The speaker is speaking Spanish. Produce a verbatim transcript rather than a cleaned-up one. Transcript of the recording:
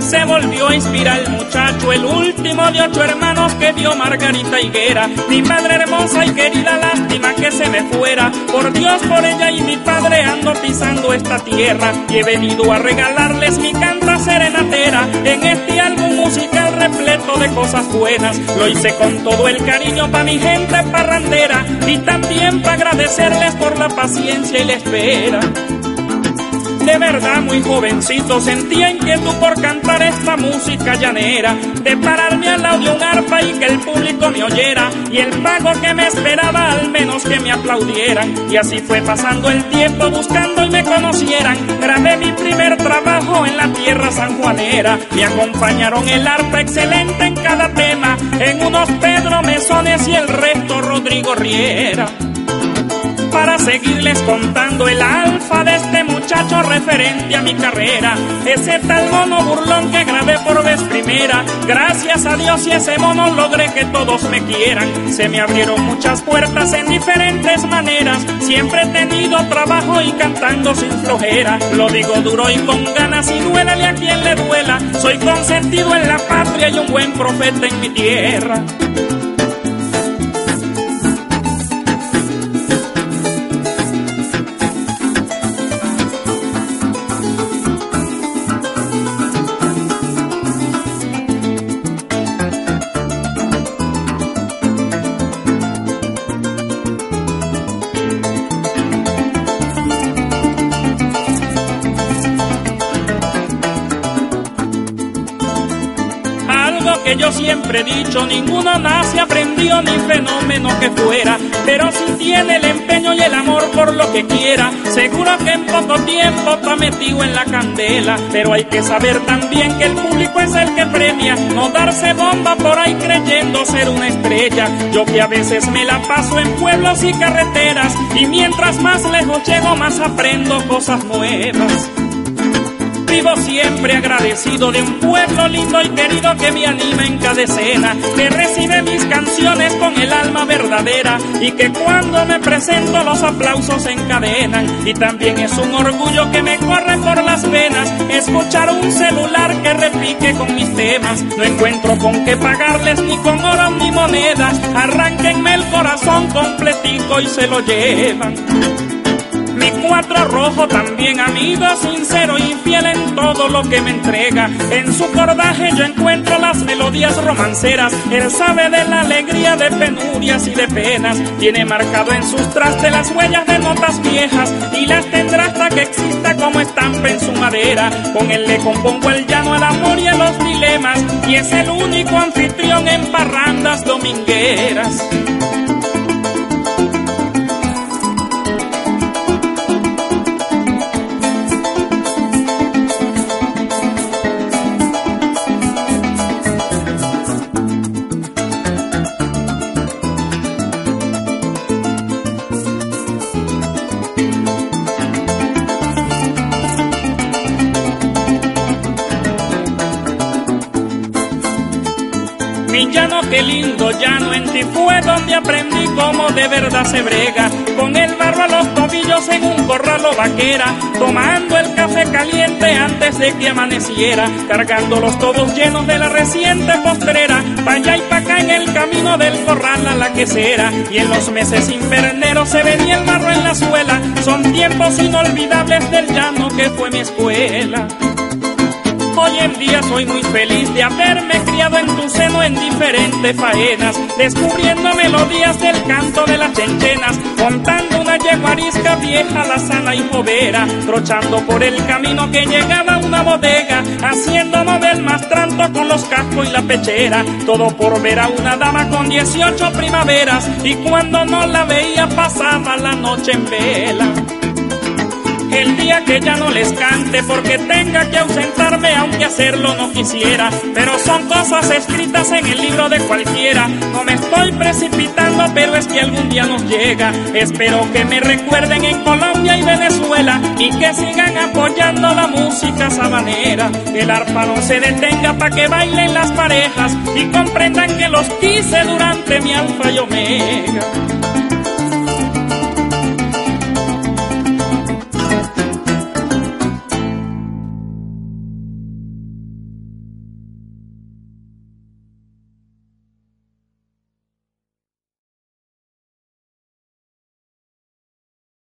Se volvió a inspirar el muchacho, el último de ocho hermanos que vio Margarita Higuera. Mi madre hermosa y querida, lástima que se me fuera. Por Dios, por ella y mi padre ando pisando esta tierra. Y he venido a regalarles mi canta serenatera. En este álbum musical repleto de cosas buenas, lo hice con todo el cariño pa' mi gente parrandera. Y también pa' agradecerles por la paciencia y la espera. De verdad muy jovencito sentía inquietud por cantar esta música llanera, de pararme al lado de un arpa y que el público me oyera, y el pago que me esperaba al menos que me aplaudieran. Y así fue pasando el tiempo buscando y me conocieran. Grabé mi primer trabajo en la tierra sanjuanera. Me acompañaron el arpa excelente en cada tema, en unos Pedro Mesones y el resto Rodrigo Riera. Para seguirles contando el alfa de este muchacho referente a mi carrera, ese tal mono burlón que grabé por vez primera. Gracias a Dios y ese mono logré que todos me quieran. Se me abrieron muchas puertas en diferentes maneras. Siempre he tenido trabajo y cantando sin flojera. Lo digo duro y con ganas y duélale a quien le duela. Soy consentido en la patria y un buen profeta en mi tierra. Que yo siempre he dicho, ninguno nace aprendido ni fenómeno que fuera, pero si tiene el empeño y el amor por lo que quiera, seguro que en poco tiempo está metido en la candela. Pero hay que saber también que el público es el que premia, no darse bomba por ahí creyendo ser una estrella. Yo que a veces me la paso en pueblos y carreteras, y mientras más lejos llego más aprendo cosas nuevas. Vivo siempre agradecido de un pueblo lindo y querido que me anima en cada escena, que recibe mis canciones con el alma verdadera y que cuando me presento los aplausos se encadenan. Y también es un orgullo que me corre por las venas escuchar un celular que repique con mis temas. No encuentro con qué pagarles ni con oro ni monedas, arránquenme el corazón completico y se lo llevan. Mi cuatro rojo también, amigo sincero y fiel en todo lo que me entrega. En su cordaje yo encuentro las melodías romanceras. Él sabe de la alegría, de penurias y de penas. Tiene marcado en sus trastes las huellas de notas viejas y las tendrá hasta que exista como estampa en su madera. Con él le compongo el llano al amor y a los dilemas, y es el único anfitrión en parrandas domingueras. Mi llano, qué lindo llano, en ti fue donde aprendí cómo de verdad se brega. Con el barro a los tobillos en un corral o vaquera, tomando el café caliente antes de que amaneciera, cargando los tobos llenos de la reciente postrera, pa' allá y pa' acá en el camino del corral a la quesera. Y en los meses inverneros se venía el barro en la suela, son tiempos inolvidables del llano que fue mi escuela. Hoy en día soy muy feliz de haberme criado en tu seno en diferentes faenas, descubriendo melodías del canto de las chenchenas, contando una yeguarisca vieja, la sana y jovera, trochando por el camino que llegaba a una bodega, haciendo mover más tranto con los cascos y la pechera, todo por ver a una dama con dieciocho primaveras, y cuando no la veía pasaba la noche en vela. el día que ya no les cante, porque tenga que ausentarme aunque hacerlo no quisiera. Pero son cosas escritas en el libro de cualquiera. No me estoy precipitando, pero es que algún día nos llega. Espero que me recuerden en Colombia y Venezuela, y que sigan apoyando la música sabanera. El arpa no se detenga pa' que bailen las parejas y comprendan que los quise durante mi alfa y omega.